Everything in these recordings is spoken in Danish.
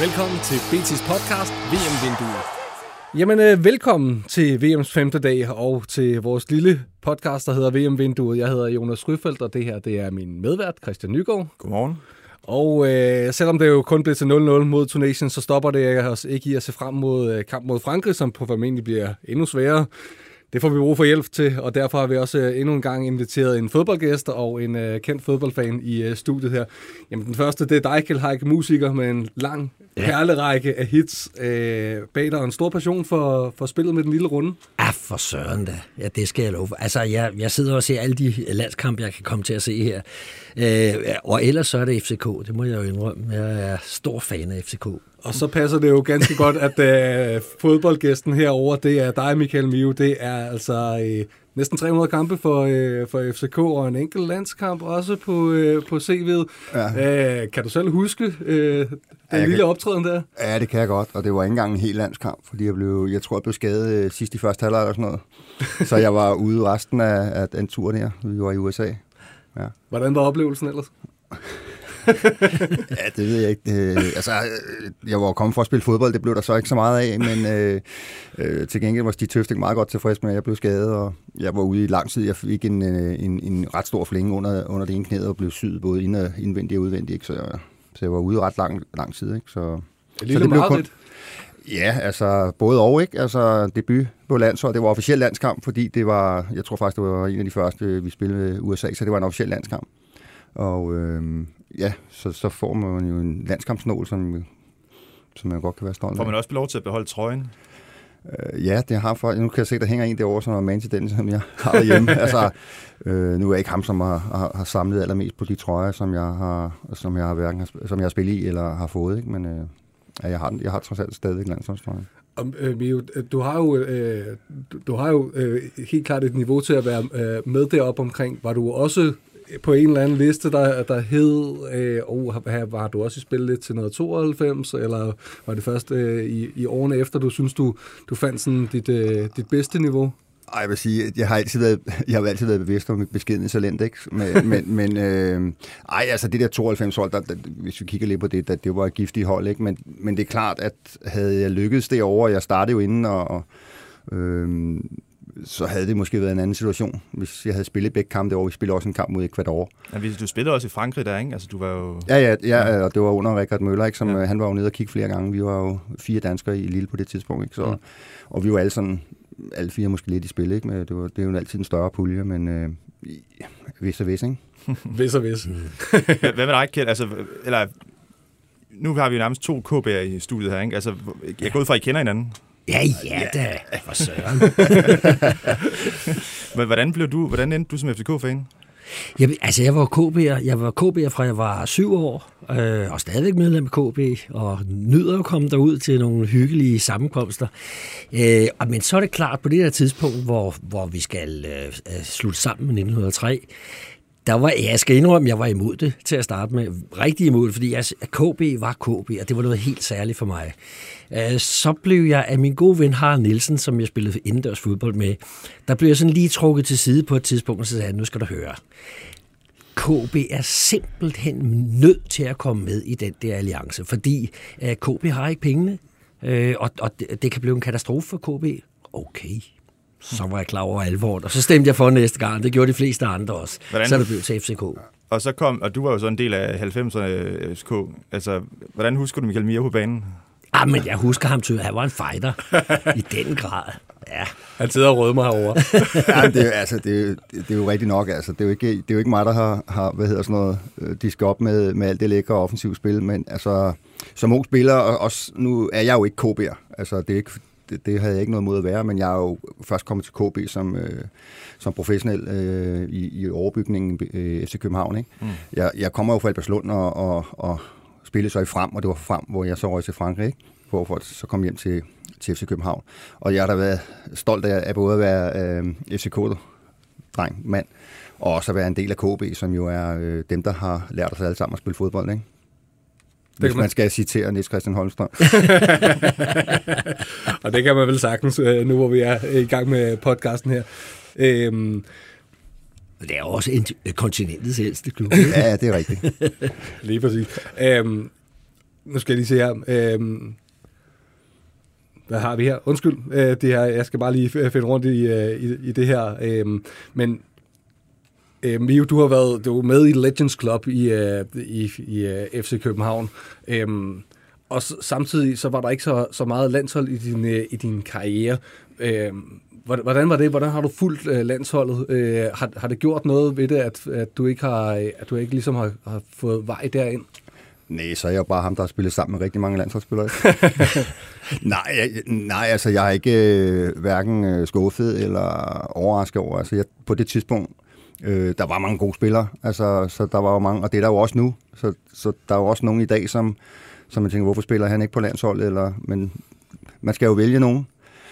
Velkommen til BT's podcast VM-vinduet. Jamen, velkommen til VM's femte dag og til vores lille podcast, der hedder VM-vinduet. Jeg hedder Jonas Ryfeldt, og det her det er min medvært, Christian Nygaard. Godmorgen. Og selvom det jo kun blev til 0-0 mod Tunisien, så stopper det os ikke i at se frem mod kamp mod Frankrig, som formentlig bliver endnu sværere. Det får vi brug for hjælp til, og derfor har vi også endnu en gang inviteret en fodboldgæst og en kendt fodboldfan i studiet her. Jamen den første, det er Deekay Hayk, musiker med en lang perlerække af hits. Bag dig en stor passion for spillet med den lille runde. Ja, for søren da. Ja, det skal jeg love. Altså, jeg sidder og ser alle de landskampe, jeg kan komme til at se her. Og ellers så er det FCK, det må jeg jo indrømme. Jeg er stor fan af FCK. Og så passer det jo ganske godt, at fodboldgæsten herover, det er dig, Michael Mio. Det er altså næsten 300 kampe for FCK og en enkelt landskamp også på CV'et. Ja. Kan du selv huske den lille optræden der? Ja, det kan jeg godt, og det var ikke engang en hel landskamp, fordi jeg tror, jeg blev skadet sidst i første halvleg eller sådan noget. Så jeg var ude resten af den tur der. Vi var i USA. Ja. Hvordan var oplevelsen ellers? Ja, det ved jeg ikke. Altså, jeg var kommet for at spille fodbold, det blev der så ikke så meget af, men til gengæld var Stig Tøfting meget godt tilfreds med, at jeg blev skadet, og jeg var ude i lang tid. Jeg fik en ret stor flænge under det ene knæ og blev syet både indvendigt og udvendigt, ikke? Så jeg var ude ret lang tid. Ikke? Så det blev kun... Ja, altså både og, ikke? Altså debut på landshold, det var officiel landskamp, fordi jeg tror faktisk, det var en af de første, vi spillede med USA, så det var en officiel landskamp. Og så får man jo en landskampsnål, som man godt kan være stolt af. Får man også lov til at beholde trøjen? Ja, det har for. Nu kan jeg se, der hænger en derovre, som er man til den, som jeg har derhjemme. Altså, nu er jeg ikke ham, som har samlet allermest på de trøjer, som jeg har spillet i eller har fået, ikke? Men jeg har trods alt stadig landskampstrøjen. Mio, du har jo helt klart et niveau til at være med deroppe omkring. Var du også på en eller anden liste, der hed, var du også i spil lidt til noget 92, eller var det først i årene efter, du synes, du fandt sådan dit bedste niveau? Ej, jeg vil sige, at jeg har altid været bevidst om mit beskedne talent, ikke? Men altså det der 92-hold, der, hvis vi kigger lidt på det, det var et giftigt hold, ikke? Men det er klart, at havde jeg lykkedes derovre, jeg startede jo inden, og så havde det måske været en anden situation, hvis jeg havde spillet begge kampe derovre. Vi spillede også en kamp mod Ecuador. Ja, du spillede også i Frankrig der, ikke? Altså, du var jo... Ja, og det var under Richard Møller, ikke? Som, ja. Han var jo nede og kigge flere gange. Vi var jo 4 danskere i Lille på det tidspunkt, ikke? Så, ja. Og vi var alle 4 måske lidt i spil, ikke? Men det er jo altid en større pulje, men vis og vis, ikke? Vis og vis. Hvad med dig, Kjeld? Altså, eller, nu har vi jo nærmest 2 KB'er i studiet her, ikke? Altså, jeg går ud fra, at I kender hinanden. Ja da, for søren. Men hvordan endte du som FCK-fan? Jeg var KB'er. Jeg var KB'er fra jeg var 7 år, og stadigvæk medlem af KB, og nyder at komme derud til nogle hyggelige sammenkomster. Men så er det klart, på det der tidspunkt, hvor vi skal slutte sammen med 1903, jeg skal indrømme, jeg var imod det til at starte med. Rigtig imod det, fordi KB var KB, og det var noget helt særligt for mig. Så blev jeg af min gode ven, Harald Nielsen, som jeg spillede indendørs fodbold med, der blev jeg sådan lige trukket til side på et tidspunkt, og så sagde jeg, nu skal du høre. KB er simpelthen nødt til at komme med i den der alliance, fordi KB har ikke pengene, og det kan blive en katastrofe for KB. Okay. Så var jeg klar over alvoret, og så stemte jeg for næste gang. Det gjorde de fleste andre også. Hvordan? Så det blev til FCK. Og så kom, og du var jo så en del af 90'erne FCK. Altså, hvordan husker du Michael Mio på banen? Ah, men jeg husker ham til, han var en fighter. I den grad. Ja. Han sidder og rødmer mig herovre. Ja, det er jo rigtigt nok. Altså, det er jo ikke mig, der har hvad hedder sådan noget, de skal op med alt det lækre offensivt spil, men altså, som ung spiller, og også, nu er jeg jo ikke KB'er. Altså, det er ikke... Det havde jeg ikke noget mod at være, men jeg er jo først kommet til KB som professionel i overbygningen FC København. Ikke? Mm. Jeg kommer jo fra Albertslund og spillede så i Frem, og det var Frem, hvor jeg så røg til Frankrig, ikke? Hvorfor så kom hjem til til FC København. Og jeg har da været stolt af både at være FCK-dreng, mand, og også at være en del af KB, som jo er dem, der har lært os alle sammen at spille fodbold, ikke? Hvis man skal citere Niels Christian Holmstrøm. Og det kan man vel sagtens, nu hvor vi er i gang med podcasten her. Det er også kontinentets ældste klub. Ja, det er rigtigt. Lige præcis. Nu skal jeg lige se her. Hvad har vi her? Undskyld, det her, jeg skal bare lige finde rundt i det her. Men Mio, du har været med i Legends Club i FC København, og samtidig så var der ikke så meget landshold i din karriere. Hvordan var det? Hvordan har du fulgt landsholdet? Har det gjort noget ved det, at du ikke har fået vej derind? Nej, så er jeg jo bare ham, der har spillet sammen med rigtig mange landsholdsspillere. nej, altså jeg er ikke hverken skuffet eller overrasket over. Altså, på det tidspunkt der var mange gode spillere, altså, så der var jo mange, og det er der jo også nu, så der er jo også nogen i dag, som man tænker, hvorfor spiller han ikke på landsholdet, eller, men man skal jo vælge nogen.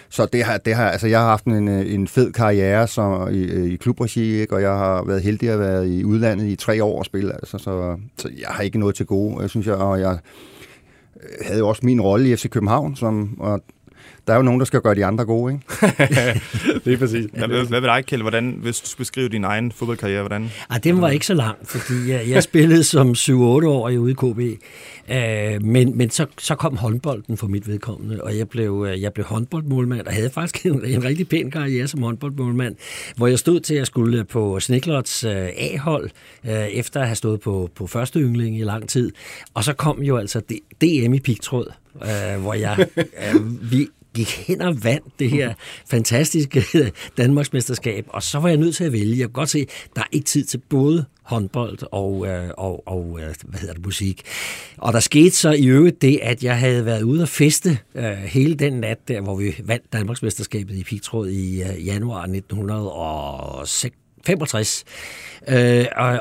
Så altså, jeg har haft en fed karriere så i klubregi, ikke? Og jeg har været heldig at være i udlandet i 3 år og spille, altså, så jeg har ikke noget til gode, synes jeg, og jeg havde jo også min rolle i FC København, og der er jo nogen, der skal gøre de andre gode, ikke? Lige præcis. Hvad vil dig, Kjell? Hvordan, hvis du beskriver din egen fodboldkarriere, hvordan? Den var ikke så lang, fordi jeg spillede som 7-8-årig ude i KB. Men så kom håndbolden for mit vedkommende, og jeg blev håndboldmålmand, og havde faktisk en rigtig pæn karriere som håndboldmålmand, hvor jeg stod til, at jeg skulle på Sneklots A-hold, efter at have stået på første yngling i lang tid. Og så kom jo altså DM i pigtråd, hvor jeg gik hen og vandt det her fantastiske Danmarksmesterskab, og så var jeg nødt til at vælge. Jeg kunne godt se, der er ikke tid til både håndbold og musik. Og der skete så i øvrigt det, at jeg havde været ude og feste hele den nat der, hvor vi vandt Danmarksmesterskabet i pigtråd i januar 1965.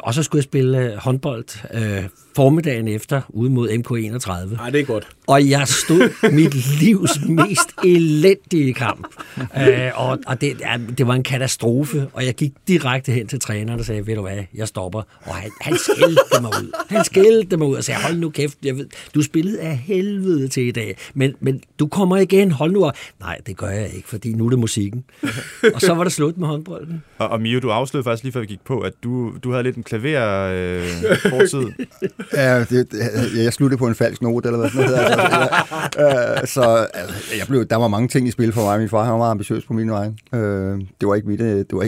Og så skulle jeg spille håndbold formiddagen efter ude mod MK31. Nej, det er godt. Og jeg stod mit livs mest elendige kamp. Og det var en katastrofe, og jeg gik direkte hen til træneren og sagde, ved du hvad, jeg stopper. Og han skældte mig ud. Han skældte mig ud og sagde, hold nu kæft, jeg ved, du spillede af helvede til i dag, men du kommer igen, hold nu op. Nej, det gør jeg ikke, fordi nu er det musikken. Og så var det slut med håndbolden. Og Mio, du afslørede faktisk lige før vi gik på, at du havde lidt en klaver fortid. Ja, jeg sluttede på en falsk note, eller hvad sådan noget. Der var mange ting i spil for mig. Min far, han var meget ambitiøs på min vej. Det var ikke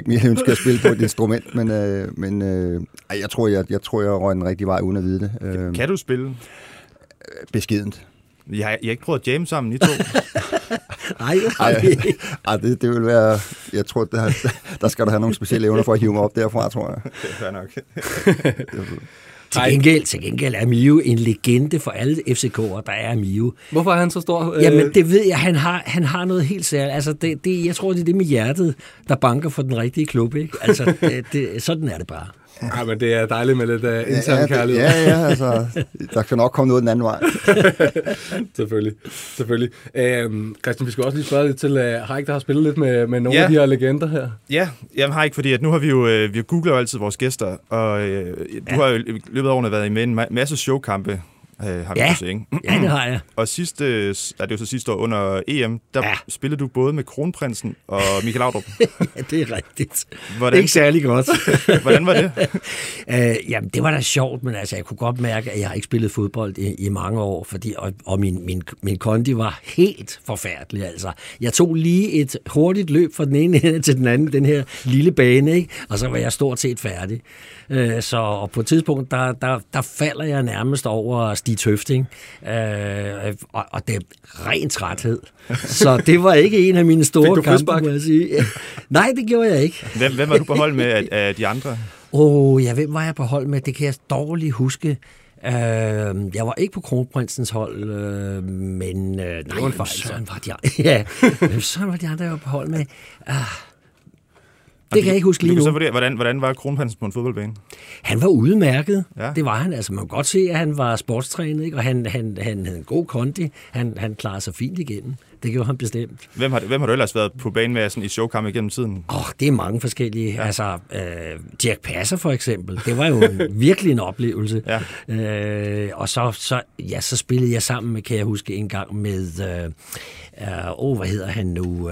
mit ønske at spille på et instrument, men jeg tror, jeg røg den rigtige vej, uden at vide det. Kan du spille? Beskedent. I har ikke prøvet at jamme sammen, I to? Nej, det vil være... Jeg tror, der skal der have nogle specielle evner for at hive mig op derfra, tror jeg. Det er fair nok. Til gengæld er Mio en legende for alle FCK'er, der er Mio. Hvorfor er han så stor? Jamen, det ved jeg. Han har noget helt særligt. Altså, jeg tror, det er det med hjertet, der banker for den rigtige klub, ikke? Altså, sådan er det bare. Ja, men det er dejligt med lidt intern kærlighed. Ja, altså, der kan nok komme noget den anden vej. Selvfølgelig. Christian, vi skal også lige spørge lidt til Hayk, der har spillet lidt med nogle af de her legender her. Ja, jamen Hayk, fordi at nu har vi jo, vi googler jo altid vores gæster, og du har jo i løbet af årene været med en masse showkampe, har vi set, ikke? Ja, det har jeg. Og sidste år under EM, der spillede du både med Kronprinsen og Michael Laudrup. Ja, det er rigtigt. Hvordan? Ikke særlig godt. Hvordan var det? Jamen, det var da sjovt, men altså, jeg kunne godt mærke, at jeg ikke spillede fodbold i mange år, fordi min kondi var helt forfærdelig, altså. Jeg tog lige et hurtigt løb fra den ene ende til den anden, den her lille bane, ikke? Og så var jeg stort set færdig. Og på et tidspunkt, der falder jeg nærmest over Stig Tøfting, og det er ren træthed. Så det var ikke en af mine store kampe, må jeg sige. Nej, det gjorde jeg ikke. Hvem var du på hold med af de andre? Hvem var jeg på hold med? Det kan jeg dårligt huske. Jeg var ikke på Kronprinsens hold, men... nej, sådan var de andre. Sådan var de andre, jeg var på hold med. Det kan jeg ikke huske lige nu. Hvordan var Kronprinsen på en fodboldbane? Han var udmærket. Ja. Det var han. Altså, man kan godt se, at han var sportstrænet, ikke? Og han havde en god kondi. Han klarede sig fint igennem. Det gjorde han bestemt. Hvem har du ellers været på banen med sådan i showkamp igennem tiden? Det er mange forskellige. Ja. Altså, Dirk Passer for eksempel. Det var jo virkelig en oplevelse. Ja. Og så spillede jeg sammen med, kan jeg huske, en gang med... hvad hedder han nu?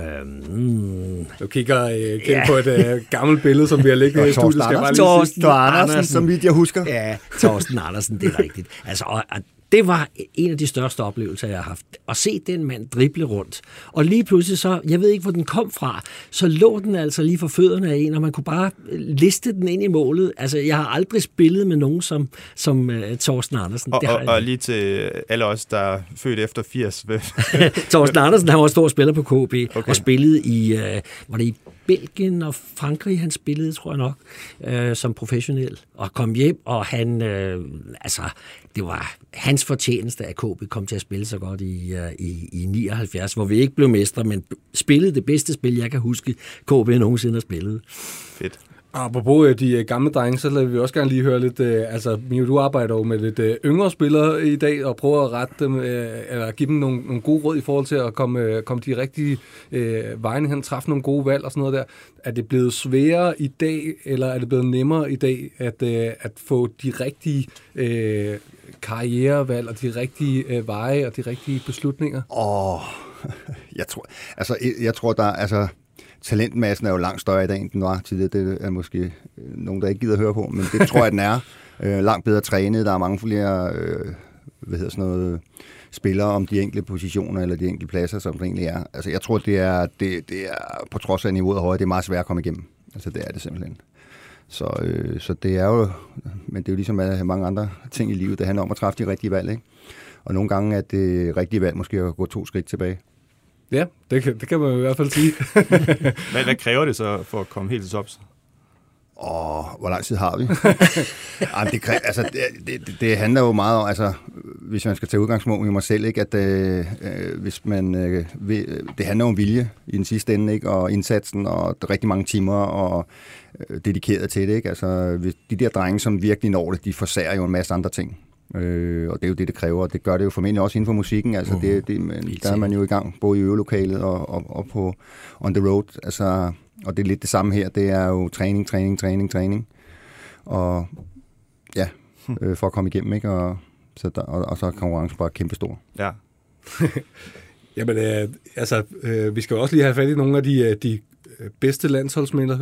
Du kigger på et gammelt billede, som vi har liggende i studiet. Torsten Andersen, som vidt jeg husker. Ja, Torsten Andersen, det er rigtigt. Altså, og det var en af de største oplevelser, jeg har haft. At se den mand drible rundt. Og lige pludselig så, jeg ved ikke, hvor den kom fra, så lå den altså lige for fødderne af en, og man kunne bare liste den ind i målet. Altså, jeg har aldrig spillet med nogen som Torsten Andersen. Og lige til alle os, der er født efter 80. Torsten Andersen, han var stor spiller på KB, okay. Og spillede i, var det i Belgien og Frankrig, han spillede, tror jeg nok, som professionel. Og kom hjem, og han, det var hans fortjeneste, at KB kom til at spille så godt i 79, hvor vi ikke blev mestre, men spillede det bedste spil, jeg kan huske, KB nogensinde har spillet. Fedt. Og apropos de gamle drenge, så lader vi også gerne lige høre lidt, Mio, du arbejder jo med lidt yngre spillere i dag, og prøver at rette dem, eller give dem nogle gode råd i forhold til at komme de rigtige vejene hen, træffe nogle gode valg og sådan noget der. Er det blevet sværere i dag, eller er det blevet nemmere i dag, at få de rigtige karrierevalg, og de rigtige veje, og de rigtige beslutninger? Jeg tror, talentmassen er jo langt større i dag, end den var tidligere. Det er måske nogen, der ikke gider at høre på, men det tror jeg, den er. Langt bedre trænet. Der er mange flere spillere om de enkelte positioner eller de enkelte pladser, som det egentlig er. Altså, jeg tror, det er på trods af niveauet højere, det er meget svært at komme igennem. Altså, det er det simpelthen. Så det er jo... Men det er jo ligesom mange andre ting i livet, det handler om at træffe de rigtige valg, ikke? Og nogle gange er det rigtige valg måske at gå 2 skridt tilbage. Ja, det kan man i hvert fald sige. Hvad kræver det så for at komme helt til tops? Hvor lang tid har vi? Det handler jo meget om, altså, hvis man skal tage udgangspunkt i mig selv, ikke, at hvis man, det handler om vilje i den sidste ende, ikke, og indsatsen, og rigtig mange timer, og dedikeret til det. Ikke? Altså, de der drenge, som virkelig når det, de forsager jo en masse andre ting. Og det er jo det kræver, og det gør det jo formentlig også inden for musikken. Altså der er man jo i gang, både i øvelokalet og på on the road. Altså, og det er lidt det samme her. Det er jo træning. Og ja, for at komme igennem, ikke? Og så er konkurrencen bare kæmpestor. Ja. Jamen, vi skal jo også lige have fat i nogle af de bedste landsholdsminder.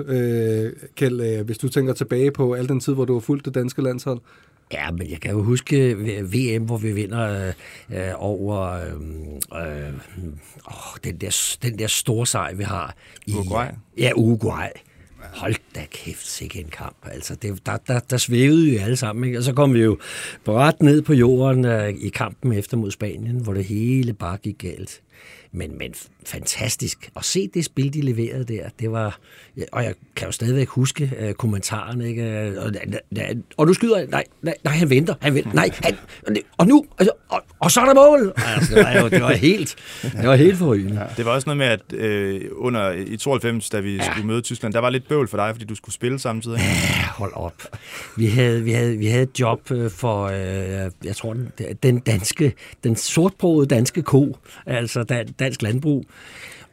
Kjeld, hvis du tænker tilbage på al den tid, hvor du har fulgt det danske landshold. Ja, men jeg kan jo huske VM, hvor vi vinder over den der store sejr, vi har i Uruguay. Ja, Uruguay. Hold da kæft, sikke en kamp. Altså, der svævede vi alle sammen, ikke? Og så kom vi jo ret ned på jorden i kampen efter mod Spanien, hvor det hele bare gik galt. Men fantastisk. At se det spil, de leverede der, det var... Og jeg kan jo stadigvæk huske kommentarerne, ikke? Og du skyder... Nej, han venter. Og så er der mål! Altså, det var helt forrygende. Det var også noget med, at under i 92, da vi skulle møde Tyskland, der var lidt bøvl for dig, fordi du skulle spille samtidig. Ja, hold op. Vi havde et job for, jeg tror, den sortbrogede danske ko, altså dansk landbrug.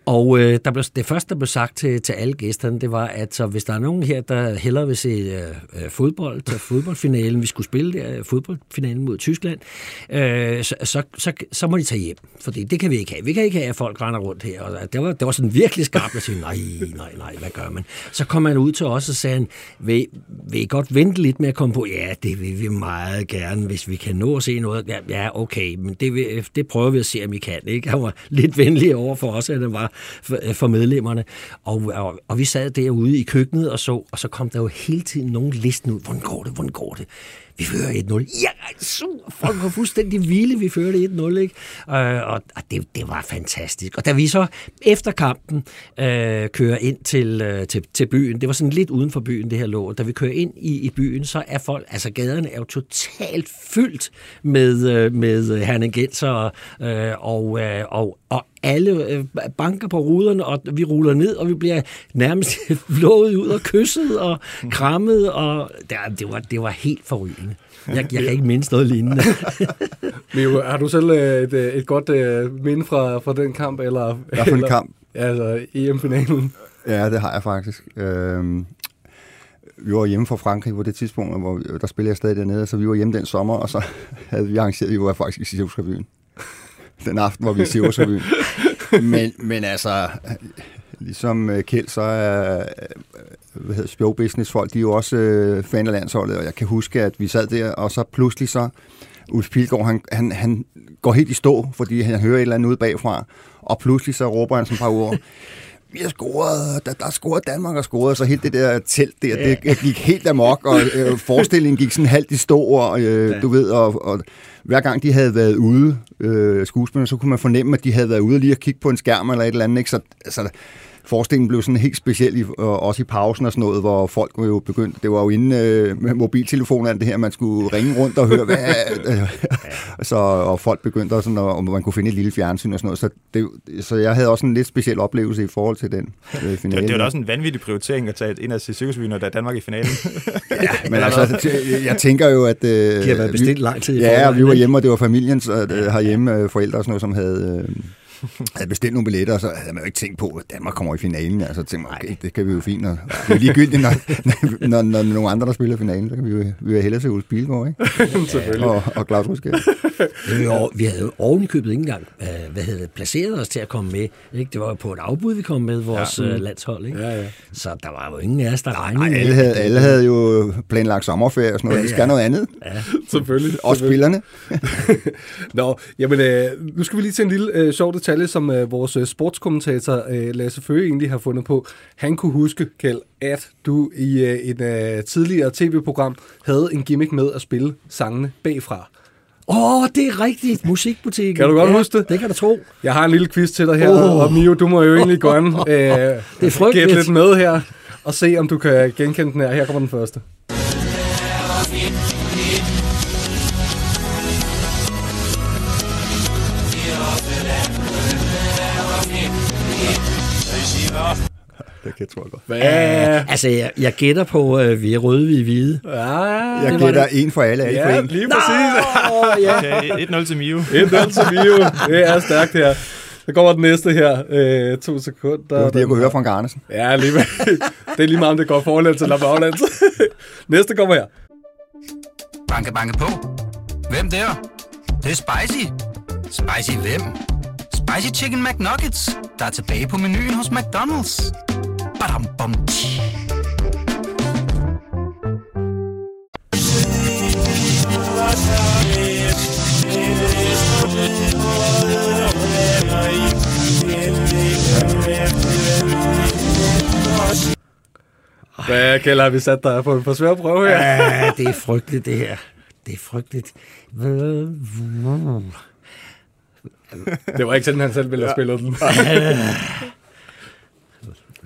Og det første, der blev sagt til alle gæsterne, det var, at så hvis der er nogen her, der hellere vil se fodboldfinalen, vi skulle spille der, fodboldfinalen mod Tyskland, så må de tage hjem, for det kan vi ikke have. Vi kan ikke have, at folk render rundt her. Og det var sådan virkelig skarpt at sige, nej, hvad gør man? Så kom man ud til os og sagde han, vil I godt vente lidt med at komme på? Ja, det vil vi meget gerne, hvis vi kan nå at se noget. Ja, okay, men det prøver vi at se, om vi kan. Ikke? Han var lidt venlig over for os, at det var for medlemmerne, og vi sad derude i køkkenet og så kom der jo hele tiden nogen listen ud, hvordan går det, vi fører 1-0, ja, super, folk var fuldstændig vilde, vi førte 1-0, ikke? Og det var fantastisk, og da vi så efter kampen kører ind til byen, det var sådan lidt uden for byen det her lå, da vi kører ind i byen, så er folk, altså gaderne er jo totalt fyldt med hernengenser og alle banker på ruderne, og vi ruller ned, og vi bliver nærmest flået ud og kysset og krammet, og det var helt forrygende. lignende. Jeg kan ikke mindst noget lignende. Mio, har du selv et godt minde fra den kamp? Eller, hvad for en kamp? Altså EM-finalen. Ja, det har jeg faktisk. Vi var hjemme fra Frankrig på det tidspunkt, hvor der spillede jeg stadig dernede, så vi var hjemme den sommer, og så havde vi arrangeret, vi var faktisk i Severskabyn. Den aften var vi i Severskabyn. Men altså, ligesom Kjeld, så er spjogbusinessfolk, de er jo også fan af landsholdet, og jeg kan huske, at vi sad der, og så pludselig så, Ulf Pilgaard, han går helt i stå, fordi han hører et eller andet ude bagfra, og pludselig så råber han sådan et par ord, vi har scoret, der scoret, Danmark har scoret, så helt det der telt der, det gik helt amok, og forestillingen gik sådan halvt i stå, og du ved, og hver gang de havde været ude, skuespillerne, så kunne man fornemme, at de havde været ude lige at kigge på en skærm eller et eller andet, ikke? Så altså, forestillingen blev sådan helt speciel, også i pausen og sådan noget, hvor folk jo begyndte, det var jo inden med mobiltelefoner det her, man skulle ringe rundt og høre, hvad så, og folk begyndte også sådan, og man kunne finde et lille fjernsyn og sådan noget, så jeg havde også en lidt speciel oplevelse i forhold til den finale. Det var da også en vanvittig prioritering at tage ind og se Cirkusviner, der er Danmark i finalen. Ja, men altså, jeg tænker jo, at... de har været bestilt lang tid i forvejen. Ja, vi var hjemme, og det var familien herhjemme, forældre og sådan noget, som havde... havde bestilt nogle billetter, og så havde man jo ikke tænkt på, at Danmark kommer i finalen. Altså tænkte man, okay, det kan vi jo fint. Og det er ligegyldigt, når nogle andre, der spiller finalen, så kan vi jo hellere se Ulf Pilgaard, ikke? Og Claus Ryskjær. Vi havde jo ovenikøbet ikke engang placeret os til at komme med. Ikke? Det var jo på et afbud, vi kom med vores landshold. Ikke? Ja, ja. Så der var jo ingen af os, der regnede. Nej, alle havde jo planlagt sommerferie og sådan noget. De skal noget andet. Ja. Selvfølgelig. Også spillerne. Nå, jamen, nu skal vi lige til en lille sjov detalje, som vores sportskommentator Lasse Føge egentlig har fundet på. Han kunne huske, Kjeld, at du i et tidligere tv-program havde en gimmick med at spille sangene bagfra. Det er rigtigt. Musikbutikken. Kan du godt huske det? Det kan du tro. Jeg har en lille quiz til dig her, og Mio, du må jo egentlig gå an gætte lidt med her, og se, om du kan genkende den her. Her kommer den første. Altså, jeg gætter på, vi er røde, vi er hvide. Ja, jeg gætter en for alle, alle for en. Lige præcis. Okay, 1-0 til Mio. 1-0 til Mio. Det er stærkt her. Der kommer den næste her. 2 sekunder. Det er, jeg kunne høre Frank Andersen. Ja, lige det er lige meget, om det går forlæns eller baglæns. Næste kommer her. Banke, banke på. Hvem der? Det er spicy. Spicy hvem? Spicy Chicken McNuggets, der er tilbage på menuen hos McDonald's. Badam, bom. Hvad, Kjeld, har vi sat dig på en for svær prøve her? Ja, det er frygteligt, det her. Det er frygteligt. Det var ikke sådan, han selv ville have spillet den.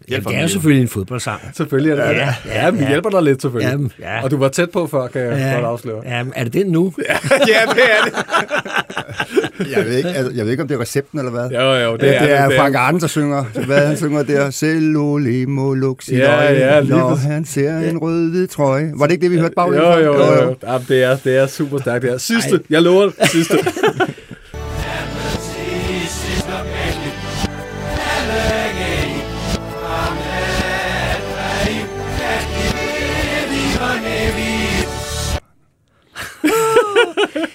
Det er jo selvfølgelig en fodboldsang. Selvfølgelig er det. Ja, vi hjælper dig lidt, selvfølgelig. Og du var tæt på før, kan jeg godt afsløre. Er det den nu? Ja, det er det. Jeg ved ikke, om det er recepten eller hvad. Jo, det er Frank Arden, der synger. Hvad han synger der? Cellulimoxidøj, når han ser en rød-hvid trøje. Var det ikke det, vi hørte bagud? Jo. Jamen, det er super stærkt, det her. Sidste. Jeg lover det. Sidste.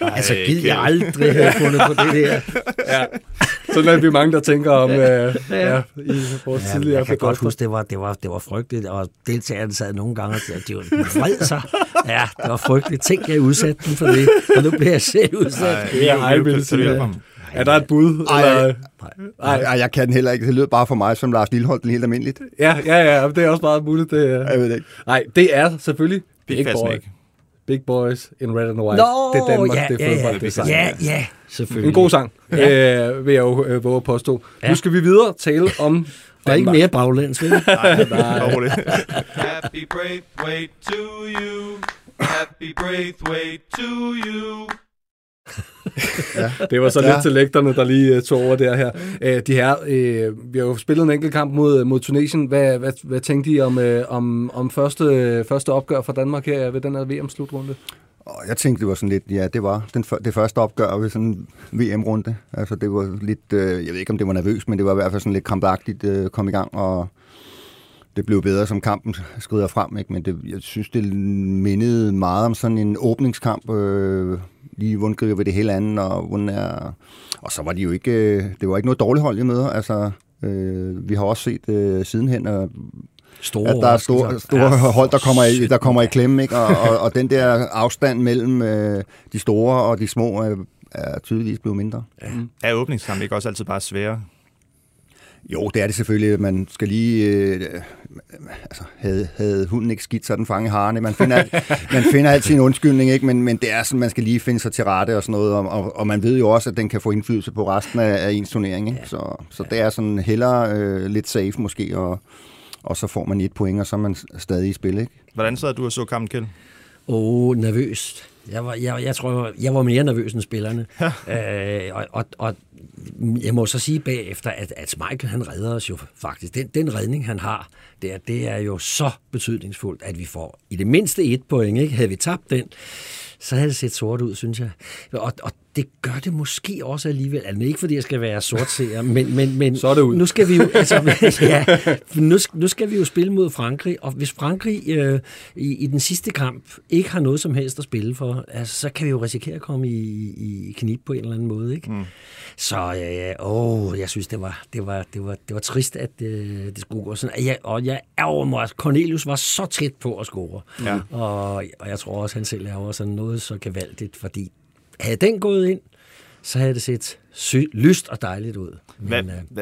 Altså, gid jeg aldrig have fundet på det her. Ja. Sådan er vi mange, der tænker om i vores tidligere. Jeg kan godt huske, det var frygteligt, og deltagerne sad nogle gange og sagde, at de var vred sig. Ja, det var frygteligt. Tænk, jeg udsatte dem for det, og nu bliver jeg selv udsat. Er der et bud? Nej, jeg kan den heller ikke. Det lyder bare for mig som Lars Lilholt, den helt almindeligt. Ja, det er også bare muligt. Jeg ved det ikke. Nej, det er selvfølgelig Big Boys. Big Boys in Red and White. No, det er Danmark, det er fodbold, det er sang. Ja, selvfølgelig. En god sang, vil jeg jo våge at påstå. Nu skal vi videre tale om... Der er ikke mere baglæns, vel? Nej. Happy Braithwaite to you. Happy Braithwaite to you. Det var så lidt til lægterne, der lige tog over der her. Vi har jo spillet en enkelt kamp mod Tunisien. Hvad tænkte I om første opgør for Danmark her ved den her VM-slutrunde? Og jeg tænkte, det var sådan lidt, ja, det var det første opgør ved sådan en VM-runde. Altså det var lidt, jeg ved ikke om det var nervøst, men det var i hvert fald sådan lidt krampagtigt kom i gang, og det blev bedre, som kampen skrider frem, ikke? Men det, jeg synes, det mindede meget om sådan en åbningskamp, lige vundgriber ved det hele andet, og så var de jo ikke, det var ikke noget dårligt hold, jeg møder, altså vi har også set sidenhen, og store, at der er store hold, der kommer i klemme, ikke? Og den der afstand mellem de store og de små er tydeligvis blevet mindre. Ja. Er åbningskampen ikke også altid bare sværere? Jo, det er det selvfølgelig. Man skal lige... altså, havde hunden ikke skidt, så den fange harne. Man finder altid en undskyldning, ikke? Men det er sådan, man skal lige finde sig til rette og sådan noget. Og man ved jo også, at den kan få indflydelse på resten af ens turnering. Ikke? Ja. Så det er sådan hellere lidt safe måske, og så får man 1 point, og så er man stadig i spil, ikke? Hvordan sad du og så kampen, Kjell? Nervøst. Jeg tror, jeg var mere nervøs end spillerne. Og jeg må så sige bagefter, at Michael, han redder os jo faktisk. Den redning, han har, det er jo så betydningsfuldt, at vi får i det mindste 1 point, ikke? Havde vi tabt den, så havde det set sort ud, synes jeg. Og det gør det måske også alligevel. Altså ikke fordi jeg skal være sortseer, men så er det ud. Nu skal vi jo nu skal vi jo spille mod Frankrig, og hvis Frankrig i den sidste kamp ikke har noget som helst at spille for, altså, så kan vi jo risikere at komme i knib på en eller anden måde, ikke? Mm. Så jeg synes det var trist, at det skulle gå sådan. Jeg ærger mig, at Cornelius var så tæt på at score. Ja. Og jeg tror også han selv ærger sådan noget så gevaldigt, fordi havde den gået ind, så havde det set lyst og dejligt ud.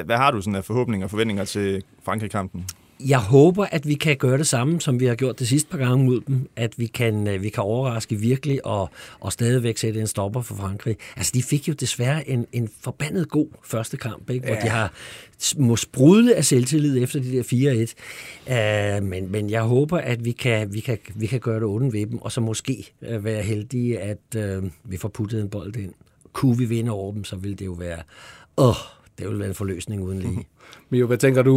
Hvad har du sådan af forhåbninger og forventninger til Frankrig-kampen? Jeg håber, at vi kan gøre det samme, som vi har gjort det sidste par gange mod dem. At vi kan overraske virkelig og stadigvæk sætte en stopper for Frankrig. Altså, de fik jo desværre en forbandet god første kamp, ikke? Hvor de må sprudle af selvtillid efter de der 4-1. Men jeg håber, at vi kan gøre det ondt ved dem, og så måske være heldige, at vi får puttet en bold ind. Kunne vi vinde over dem, så ville det jo være... Det vil være en forløsning uden lige. Mio, hvad tænker du,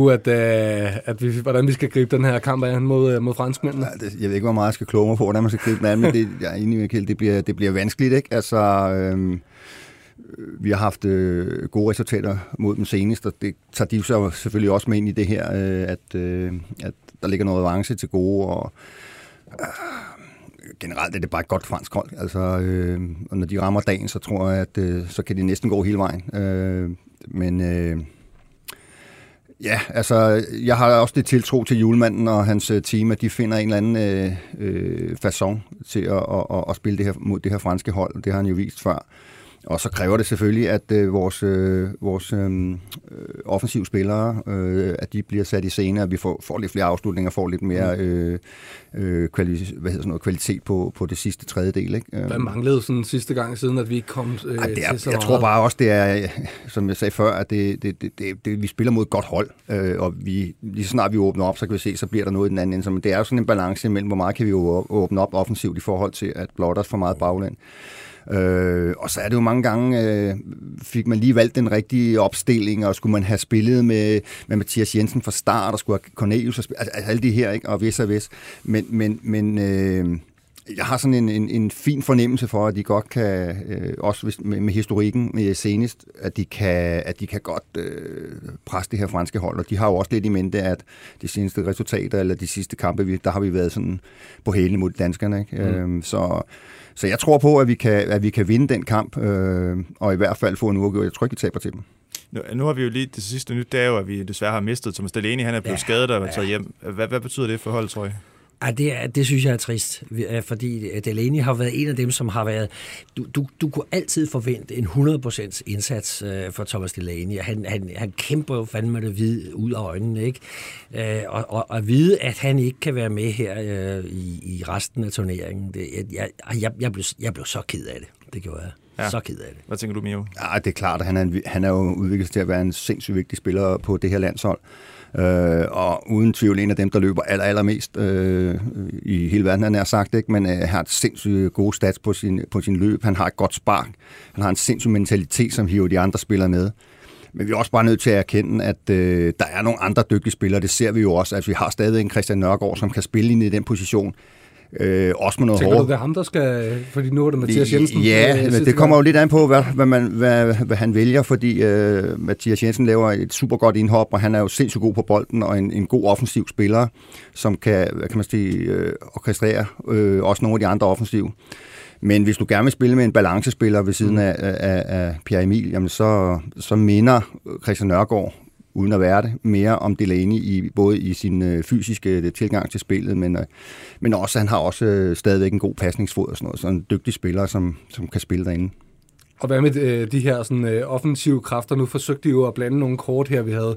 hvordan vi skal gribe den her kamp af mod franskmændene? Ja, jeg ved ikke, hvor meget jeg skal kloge mig på, hvordan man skal gribe den anden, men jeg er enig med Kjeld, det bliver vanskeligt, ikke? Altså, vi har haft gode resultater mod dem senest, og det tager de så selvfølgelig også med ind i det her, at der ligger noget avance til gode, og... generelt er det bare et godt fransk hold. Altså, og når de rammer dagen, så tror jeg, at så kan de næsten gå hele vejen. Altså, jeg har også lidt tiltro til julemanden og hans team, at de finder en eller anden façon til at spille det her, mod det her franske hold. Det har han jo vist før. Og så kræver det selvfølgelig, at vores offensive spillere, at de bliver sat i scene, at vi får lidt flere afslutninger, får lidt mere kvalitet på det sidste tredjedel, ikke? Hvad manglede sådan sidste gang, siden at vi kom til så meget? Jeg tror bare også, det er, som jeg sagde før, at vi spiller mod et godt hold, og lige så snart vi åbner op, så kan vi se, så bliver der noget i den anden ende. Men det er jo sådan en balance imellem, hvor meget kan vi åbne op offensivt i forhold til at blotte os for meget bagland. Og så er det jo mange gange, fik man lige valgt den rigtige opstilling, og skulle man have spillet med Mathias Jensen fra start, og skulle have Cornelius, altså alle de her, ikke? Og vis. Men jeg har sådan en fin fornemmelse for, at de godt kan, også med historikken senest, at de kan godt presse det her franske hold. Og de har jo også lidt i mente, at de seneste resultater, eller de sidste kampe, der har vi været sådan på hælene mod danskerne, ikke? Mm. Så jeg tror på, at vi kan vinde den kamp, og i hvert fald få en uafgjort. Jeg tror ikke, vi taber til dem. Nu har vi jo lige det sidste nyt, det er jo, at vi desværre har mistet Thomas Delaney. Han er blevet skadet og taget hjem. Hvad betyder det for holdet, tror jeg? Ej, det synes jeg er trist, fordi Delaney har været en af dem, som har været... Du kunne altid forvente en 100% indsats for Thomas Delaney. Han kæmper jo fandme det ud af øjnene, ikke? Og at vide, at han ikke kan være med her i resten af turneringen, jeg blev så ked af det. Det gjorde jeg. Ja. Så ked af det. Hvad tænker du, Mio? Ja, det er klart, at han er jo udviklet til at være en sindssygt vigtig spiller på det her landshold. Og uden tvivl en af dem, der løber allermest i hele verden, han har sagt, ikke? Men har et sindssygt gode stats på sin løb. Han har et godt spark. Han har en sindssyg mentalitet, som hiver de andre spillere med. Men vi er også bare nødt til at erkende, at der er nogle andre dygtige spillere. Det ser vi jo også. Altså, vi har stadig en Christian Nørgaard, som kan spille ind i den position. Også med noget hårdt. Tænker du, det er ham, der skal... Fordi nu er det Mathias Jensen. Ja, men det kommer jo lidt an på, hvad han vælger, fordi Mathias Jensen laver et super godt indhop, og han er jo sindssygt god på bolden, og en god offensiv spiller, som kan man sige, orkestrere også nogle af de andre offensive. Men hvis du gerne vil spille med en balancespiller ved siden af Pierre Emil, jamen så minder Christian Nørgaard, uden at være det, mere om Delaney, både i sin fysiske tilgang til spillet, men også han har også stadigvæk en god pasningsfod og sådan noget, så en dygtig spiller, som kan spille derinde. Og hvad med de her sådan, offensive kræfter? Nu forsøgte de jo at blande nogle kort her. Vi havde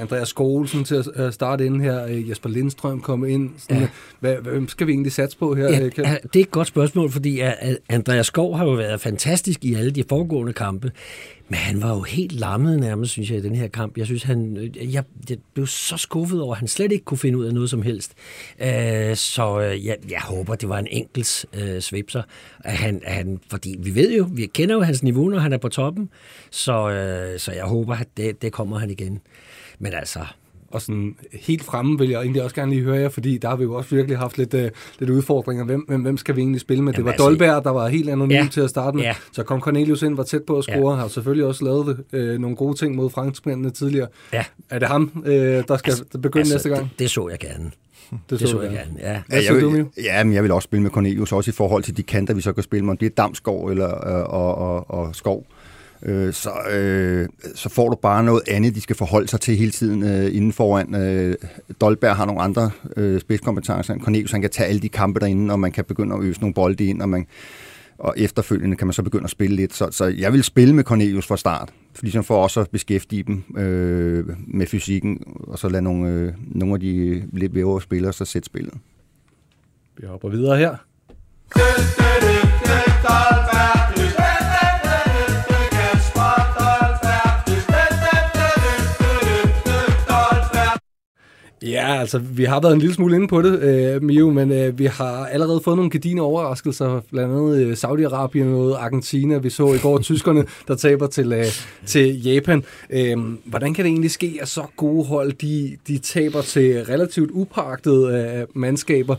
Andreas Skovsen til at starte ind her. Jesper Lindstrøm kom ind. Sådan, ja. Hvem skal vi egentlig satse på her? Ja, det er et godt spørgsmål, fordi Andreas Skov har jo været fantastisk i alle de foregående kampe. Men han var jo helt lammet nærmest, synes jeg, i den her kamp. Jeg synes, jeg blev så skuffet over, at han slet ikke kunne finde ud af noget som helst. Så jeg håber, det var en enkelt svipser. Fordi vi ved jo, vi kender jo hans niveau, når han er på toppen. Så jeg håber, at det kommer han igen. Men altså... Og sådan helt fremme vil jeg egentlig også gerne lige høre jer, fordi der har vi jo også virkelig haft lidt udfordringer. Hvem skal vi egentlig spille med? Jamen, det var Dolberg, der var helt anonym til at starte med. Ja. Så kom Cornelius ind, var tæt på at score, har selvfølgelig også lavet nogle gode ting mod franskmændene tidligere. Ja. Er det ham, der skal begynde næste gang? Det så jeg gerne. Det så jeg gerne. Ja. Jeg vil også spille med Cornelius, også i forhold til de kanter, vi så kan spille med, om det er Damsgaard og Skov. Så får du bare noget andet, de skal forholde sig til hele tiden inden foran. Dolberg har nogle andre spidskompetencer end Cornelius, han kan tage alle de kampe derinde, og man kan begynde at øse nogle bolde ind, og efterfølgende kan man så begynde at spille lidt. Så jeg vil spille med Cornelius fra start, ligesom for også at beskæftige dem med fysikken, og så lade nogle af de lidt vævere spillere så sætte spillet. Vi hopper videre her. Ja, altså, vi har været en lille smule inde på det, Mio, men vi har allerede fået nogle gedigne overraskelser, blandt andet Saudi-Arabien og Argentina. Vi så i går tyskerne, der taber til Japan. Hvordan kan det egentlig ske, at så gode hold, de taber til relativt upagtede mandskaber?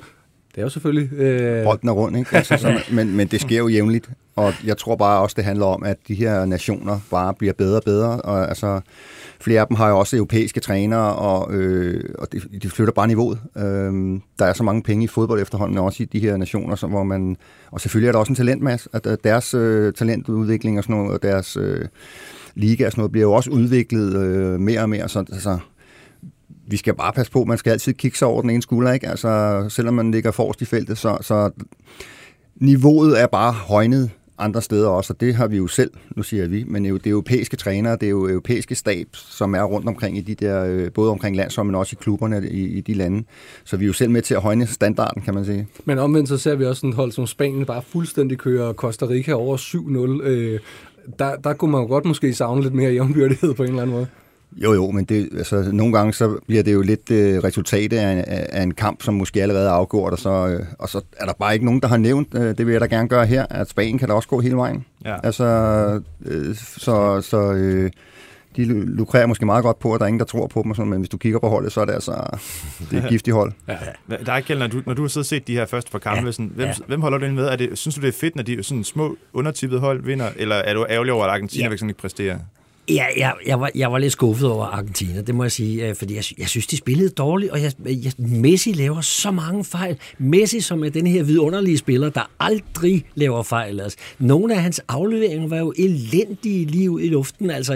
Det er jo selvfølgelig... Bolden er rundt, ikke? Altså, men det sker jo jævnligt, og jeg tror bare også, det handler om, at de her nationer bare bliver bedre og bedre, og altså... Flere af dem har jo også europæiske trænere, og de flytter bare niveauet. Der er så mange penge i fodbold efterhånden, også i de her nationer, hvor man... Og selvfølgelig er der også en talentmasse, at deres talentudvikling og sådan noget, og deres liga og sådan noget, bliver jo også udviklet mere og mere. Så altså, vi skal bare passe på, man skal altid kigge sig over den ene skulder, ikke? Altså, selvom man ligger forrest i feltet, så niveauet er bare højnet andre steder også, og det har vi jo selv, nu siger vi, men det er europæiske trænere, det er jo europæiske stab, som er rundt omkring i de der, både omkring landshold, men også i klubberne i de lande. Så vi er jo selv med til at højne standarden, kan man sige. Men omvendt så ser vi også sådan et hold som Spanien bare fuldstændig kører Costa Rica over 7-0. Der kunne man jo godt måske savne lidt mere jævnbyrdighed på en eller anden måde. Jo, men det, altså, nogle gange så bliver det jo lidt resultatet af en kamp, som måske allerede er afgjort, og så er der bare ikke nogen, der har nævnt, det vil jeg da gerne gøre her, at Spanien kan da også gå hele vejen. Ja. Altså, de lukrerer måske meget godt på, at der er ingen, der tror på dem, og sådan, men hvis du kigger på holdet, så er det altså et giftigt hold. Ja. Der er ikke gæld, når du har siddet og set de her første par kampe, sådan, hvem holder du ind med? Synes du, det er fedt, når de sådan små, undertippede hold vinder, eller er du ærgerlig over, at Argentina ikke præsterer? Ja, jeg var lidt skuffet over Argentina, det må jeg sige, fordi jeg synes, de spillede dårligt, og Messi laver så mange fejl. Messi, som er den her vidunderlige spiller, der aldrig laver fejl. Altså, nogle af hans afleveringer var jo elendige lige ud i luften. Altså,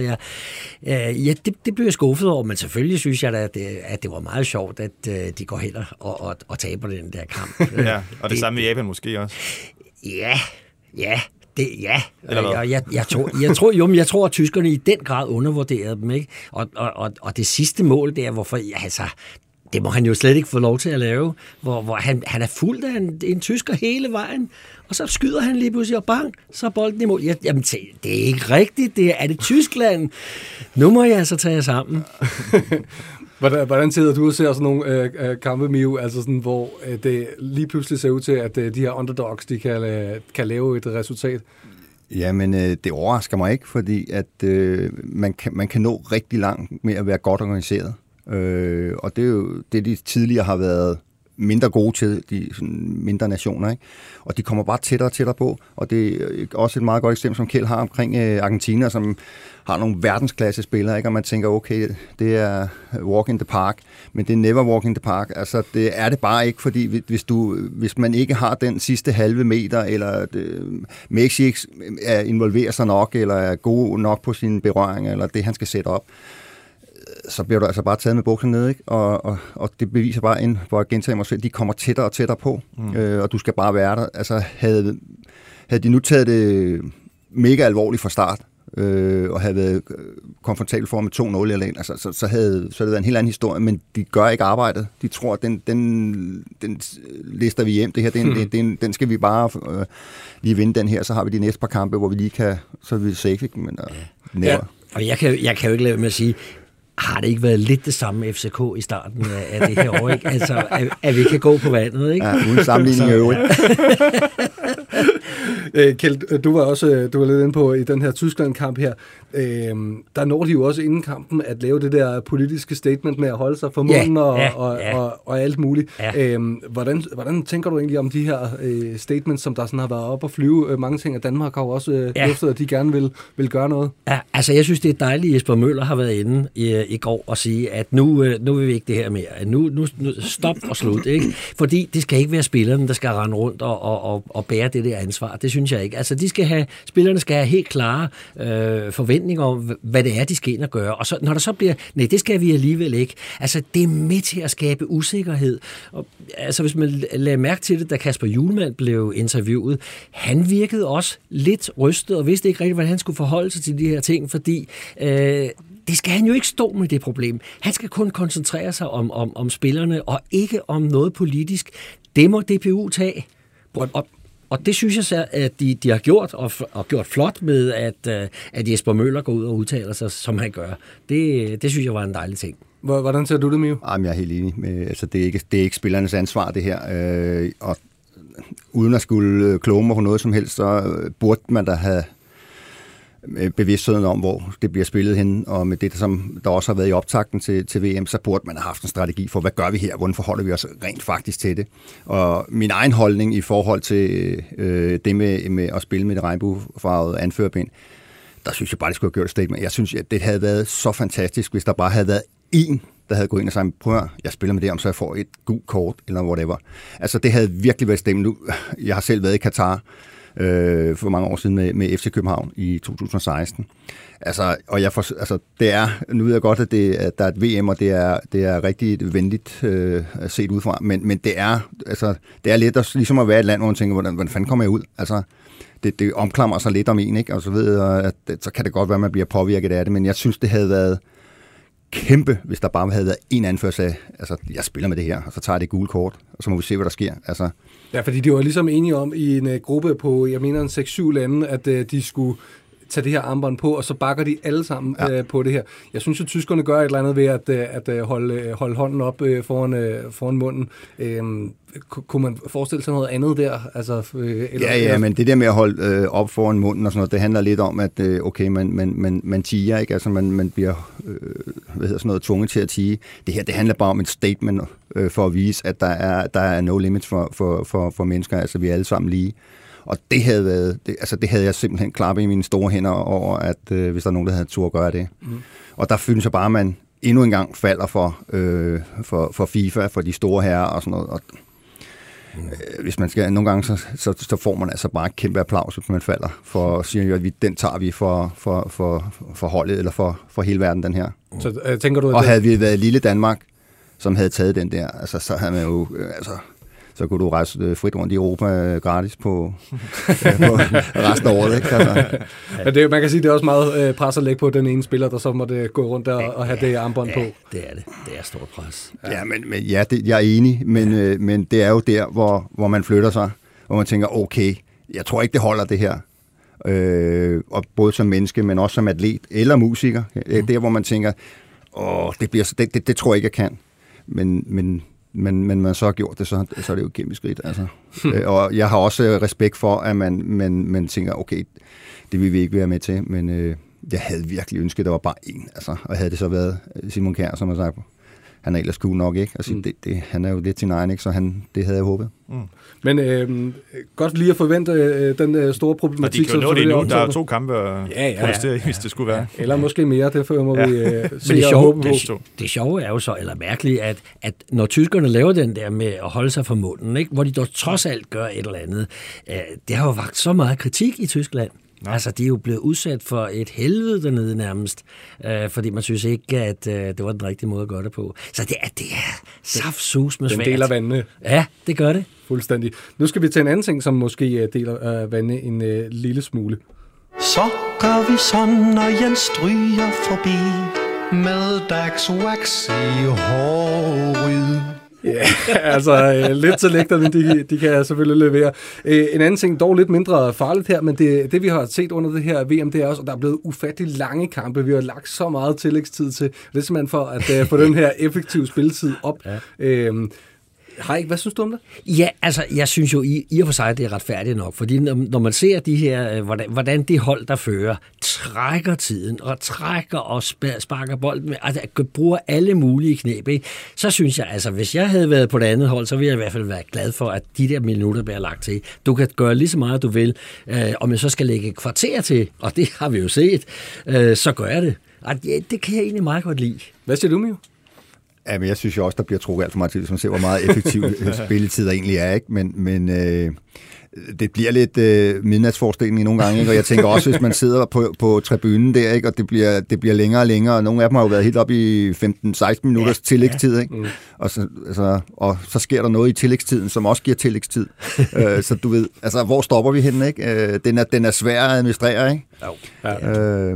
det blev jeg skuffet over, men selvfølgelig synes jeg, at det var meget sjovt, at de går hen og taber den der kamp. Ja, og det samme med Japan måske også. Ja. Jeg tror, at tyskerne i den grad undervurderede dem, ikke? Og det sidste mål der, hvorfor... Altså, det må han jo slet ikke få lov til at lave, hvor han er fuldt af en tysker hele vejen, og så skyder han lige pludselig, og bang, så er bolden i mål. Jamen, det er ikke rigtigt, er det Tyskland? Nu må jeg altså tage jer sammen. Hvordan sidder du og ser sådan nogle kampe, Mio, altså sådan, hvor det lige pludselig ser ud til, at de her underdogs, de kan lave et resultat? Jamen, det overrasker mig ikke, fordi at man kan nå rigtig langt med at være godt organiseret. Og det er jo det, de tidligere har været mindre gode til, de mindre nationer, ikke? Og de kommer bare tættere og tættere på, og det er også et meget godt eksempel, som Kjeld har omkring Argentina, som har nogle verdensklasse spillere, ikke? Og man tænker, okay, det er walk in the park, men det er never walk in the park, altså det er det bare ikke, fordi hvis man ikke har den sidste halve meter, eller Messi ikke involverer sig nok, eller er god nok på sine berøringer, eller det han skal sætte op, så bliver du altså bare taget med bukserne ned, ikke? Og det beviser bare ind, hvor jeg gentager mig selv, de kommer tættere og tættere på, og du skal bare være der. Altså, havde de nu taget det mega alvorligt fra start, og havde været komfortabelt for med 2-0 eller andet, altså, så havde det været en helt anden historie, men de gør ikke arbejdet. De tror, at den lister vi hjem, det her, den skal vi bare lige vinde den her, så har vi de næste par kampe, hvor vi lige kan, så er vi safe, ikke? Men, ja, og jeg kan jo ikke lade med at sige, har det ikke været lidt det samme FCK i starten af det her år, ikke? Altså, at vi kan gå på vandet, ikke? Ja, uden sammenligning i øvrigt. Kjeld, du var lidt inde på i den her Tyskland-kamp her. Der når de jo også inden kampen at lave det der politiske statement med at holde sig for munden og alt muligt. Ja. Hvordan tænker du egentlig om de her statements, som der sådan har været op og flyve? Mange ting af Danmark har jo også luftet, at de gerne vil gøre noget. Ja, altså jeg synes, det er dejligt, at Jesper Møller har været inde i går og sige, at nu vil vi ikke det her mere. Nu stop og slut, ikke? Fordi det skal ikke være spillerne, der skal rende rundt og bære det der ansvar. Det synes jeg ikke. Altså, spillerne skal have helt klare forventninger om, hvad det er, de skal ind og gøre. Og så, når der så bliver, nej, det skal vi alligevel ikke. Altså, det er med til at skabe usikkerhed. Og, altså, hvis man lader mærke til det, da Kasper Hjulmand blev interviewet, han virkede også lidt rystet og vidste ikke rigtigt, hvordan han skulle forholde sig til de her ting, fordi det skal han jo ikke stå med det problem. Han skal kun koncentrere sig om spillerne og ikke om noget politisk. Det må DPU tage. Og det synes jeg så, at de har gjort, og gjort flot med, at Jesper Møller går ud og udtaler sig, som han gør. Det synes jeg var en dejlig ting. Hvordan ser du det, Mio? Jamen, jeg er helt enig. Altså, det er ikke spillernes ansvar, det her. Og uden at skulle kloge mig på noget som helst, så burde man da have bevidstheden om, hvor det bliver spillet hen, og med det, som der også har været i optakten til VM, så burde man have haft en strategi for, hvad gør vi her, hvordan forholder vi os rent faktisk til det. Og min egen holdning i forhold til det med at spille med det regnbuefarvede anførerbind, der synes jeg bare, det skulle have gjort et statement. Jeg synes, at det havde været så fantastisk, hvis der bare havde været én, der havde gået ind og sagt, prøv at jeg spiller med det, om så jeg får et gult kort, eller whatever. Altså, det havde virkelig været stemt nu. Jeg har selv været i Katar, for mange år siden med FC København i 2016. Altså, det er, nu ved jeg godt, at der er et VM, og det er rigtig venligt set udefra, men det er lidt ligesom at være et land, hvor man tænker, hvordan fanden kommer jeg ud? Altså, det omklamrer sig lidt om en, ikke? Og så ved jeg, at så kan det godt være, at man bliver påvirket af det, men jeg synes, det havde været kæmpe, hvis der bare havde været en anfører sagde, altså, jeg spiller med det her, og så tager jeg det gule kort, og så må vi se, hvad der sker. Altså. Ja, fordi de var ligesom enige om i en gruppe på, jeg mener, en 6-7 lande, at de skulle tage det her armbånd på, og så bakker de alle sammen på det her. Jeg synes, at tyskerne gør et eller andet ved at holde hånden op foran munden. Kunne man forestille sig noget andet der? Altså, men det der med at holde op foran munden og sådan noget, det handler lidt om, at man tiger, ikke? Altså, man bliver tvunget til at tige. Det her, det handler bare om et statement for at vise, at der er no limits for mennesker. Altså, vi er alle sammen lige. Og det havde været, det havde jeg simpelthen klappet i mine store hænder over, at hvis der er nogen, der havde tur at gøre det. Mm. Og der synes jeg bare, at man endnu en gang falder for FIFA, for de store herrer og sådan noget. Og, hvis man skal, nogle gange, så får man altså bare et kæmpe applaus, hvis man falder for at sige, at den tager vi for holdet, eller for hele verden, den her. Mm. Så, tænker du, at og havde vi været lille Danmark, som havde taget den der, altså, så havde man jo... så kunne du rejse frit rundt i Europa gratis på resten af året. Ikke? Altså. Men det, man kan sige, at det er også meget pres at lægge på den ene spiller, der så måtte gå rundt der og have det armbånd på. Det er det. Det er stort pres. Ja, jeg er enig, men det er jo der, hvor man flytter sig, hvor man tænker, okay, jeg tror ikke, det holder det her. Og både som menneske, men også som atlet eller musiker. Der, hvor man tænker, det tror jeg ikke, jeg kan. Men man så har gjort det, så er det jo et kæmpe skridt. Altså. Og jeg har også respekt for, at man tænker, okay, det vil vi ikke være med til, men jeg havde virkelig ønsket, at der var bare én. Altså. Og havde det så været Simon Kjær, som har sagt, han er ellers cool nok, ikke? Altså, han er jo lidt sin egen, ikke? Så det havde jeg håbet. Mm. Men godt lige at forvente den store problematik. Og de kan jo nå det endnu. Der er 2 kampe at protestere i, hvis det skulle være. Eller måske mere, derfor må vi se og håbe på. Det sjove er jo så, eller mærkeligt, at når tyskerne laver den der med at holde sig for munden, ikke? Hvor de dog trods alt gør et eller andet, det har jo vakt så meget kritik i Tyskland. Nej. Altså, de er jo blevet udsat for et helvede dernede nærmest, fordi man synes ikke, at det var den rigtige måde at gøre det på. Så det er saftsus med svært. Den deler vandene. Ja, det gør det. Fuldstændig. Nu skal vi til en anden ting, som måske deler vandene en lille smule. Så gør vi sådan, når Jens stryger forbi med dagswax i håret. Ja, altså lidt til lægterne, de kan selvfølgelig levere. En anden ting, dog lidt mindre farligt her, men det vi har set under det her VM, det er også, at der er blevet ufattelig lange kampe. Vi har lagt så meget tillægstid til, det er simpelthen for at få den her effektive spilletid op. Ja. Hayk, hvad synes du om det? Ja, altså, jeg synes jo i og for sig, det er retfærdigt nok, fordi når man ser de her, hvordan det hold, der fører, trækker tiden og trækker og sparker bolden, altså bruger alle mulige knep, ikke? Så synes jeg, altså, hvis jeg havde været på det andet hold, så ville jeg i hvert fald være glad for, at de der minutter bliver lagt til. Du kan gøre lige så meget, du vil, om jeg så skal lægge kvarter til, og det har vi jo set, så gør jeg det. Og det kan jeg egentlig meget godt lide. Hvad siger du, Mio? Ja, men jeg synes jo også, der bliver trukket alt for meget tid, som ser, hvor meget effektiv spilletid der egentlig er, ikke? Men det bliver lidt midnatsforestillingen i nogle gange, ikke? Og jeg tænker også, hvis man sidder på tribunen der, ikke? Og det bliver længere og længere, og nogle af dem har jo været helt op i 15-16 minutters tillægstid, ikke? Mm. Og så sker der noget i tillægstiden, som også giver tillægstid. Så du ved, altså, hvor stopper vi henne, ikke? Den er svær at administrere, ikke?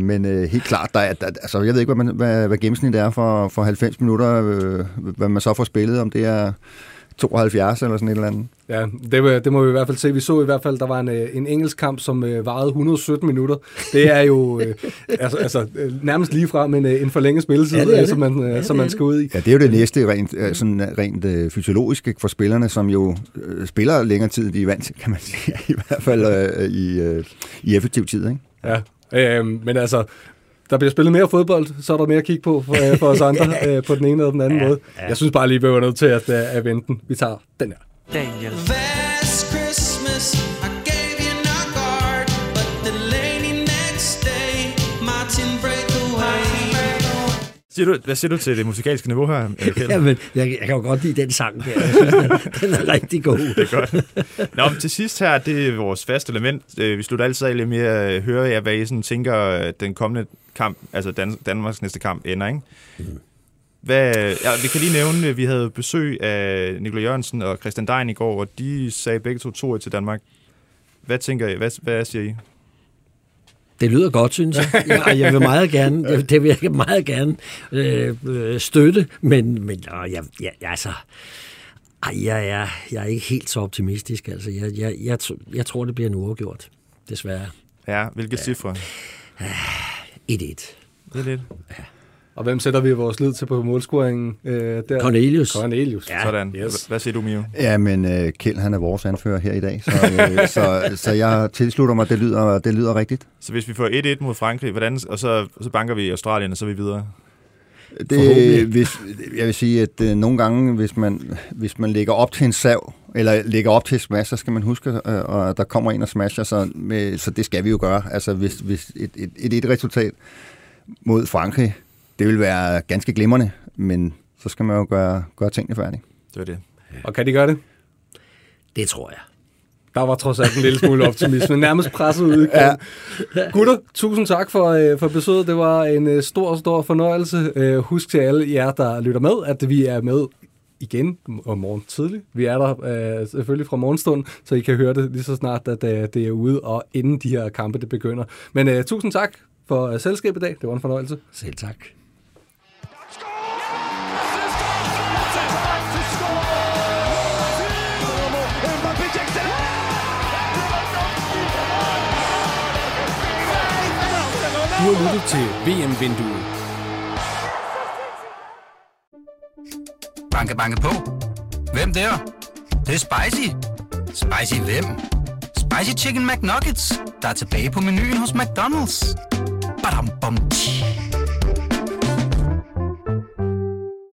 Men helt klart, der er, altså, jeg ved ikke, hvad gennemsnit er for 90 minutter, hvad man så får spillet, om det er 72 eller sådan et eller andet. Ja, det må vi i hvert fald se. Vi så i hvert fald, der var en engelsk kamp, som varede 117 minutter. Det er jo altså, nærmest lige fra, men en forlænget spilletid, som man skal ud i. Ja, det er jo det næste rent fysiologisk, ikke, for spillerne, som jo spiller længere tid, de er vant til, kan man sige, i hvert fald i effektiv tid, ikke? Ja, men altså, der bliver spillet mere fodbold, så er der mere at kigge på for os andre på den ene eller den anden måde. Jeg synes bare lige, vi var nødt til at vente den. Vi tager den her. Daniel. Last Christmas, I gave you Nygaard, but Delaney next day, Martin Breakaway. Hvad siger du til det musikalske niveau her? Jamen, jeg kan jo godt lide den sang her. Den er rigtig god. Det er godt. Nå, men til sidst her, det er vores faste element. Vi slutter altid af lidt med at høre jer, hvad I sådan tænker, den kommende kamp, altså Danmarks næste kamp, ender, ikke? Mm. Vi kan lige nævne, at vi havde besøg af Nikolaj Jørgensen og Christian Delaney i går, og de sagde begge 2-2 til Danmark. Hvad tænker I? Hvad siger I? Det lyder godt, synes jeg. Jeg vil meget gerne, det vil jeg meget gerne støtte, men jeg altså... Ej, jeg er ikke helt så optimistisk. Altså, jeg tror, det bliver en uafgjort, desværre. Ja, hvilke cifre? 1-1. Ja. Og hvem sætter vi vores lid til på målscoringen? Cornelius. Ja. Sådan. Yes. Hvad siger du, Mio? Ja, men Kjeld, han er vores anfører her i dag, så jeg tilslutter mig, det lyder rigtigt. Så hvis vi får 1-1 mod Frankrig, og så banker vi Australien, og så er vi videre? Jeg vil sige, at nogle gange, hvis man lægger op til en sav, eller lægger op til et smash, så skal man huske, at der kommer en og smasher, så det skal vi jo gøre. Altså, hvis et resultat mod Frankrig, det vil være ganske glimrende, men så skal man jo gøre tingene færdige. Det er det. Ja. Og kan de gøre det? Det tror jeg. Der var trods alt en lille smule optimisme, nærmest presset ud. Gutter, tusind tak for besøget. Det var en stor fornøjelse. Husk til alle jer, der lytter med, at vi er med igen om morgen tidlig. Vi er der selvfølgelig fra morgenstunden, så I kan høre det lige så snart, at det er ude, og inden de her kampe det begynder. Men tusind tak for selskabet i dag. Det var en fornøjelse. Selv tak. Du har lyttet til VM-vinduet. Banke, banke på. Hvem der? Det er spicy. Spicy hvem? Spicy Chicken McNuggets, der er tilbage på menuen hos McDonald's. Badum, bom, tji.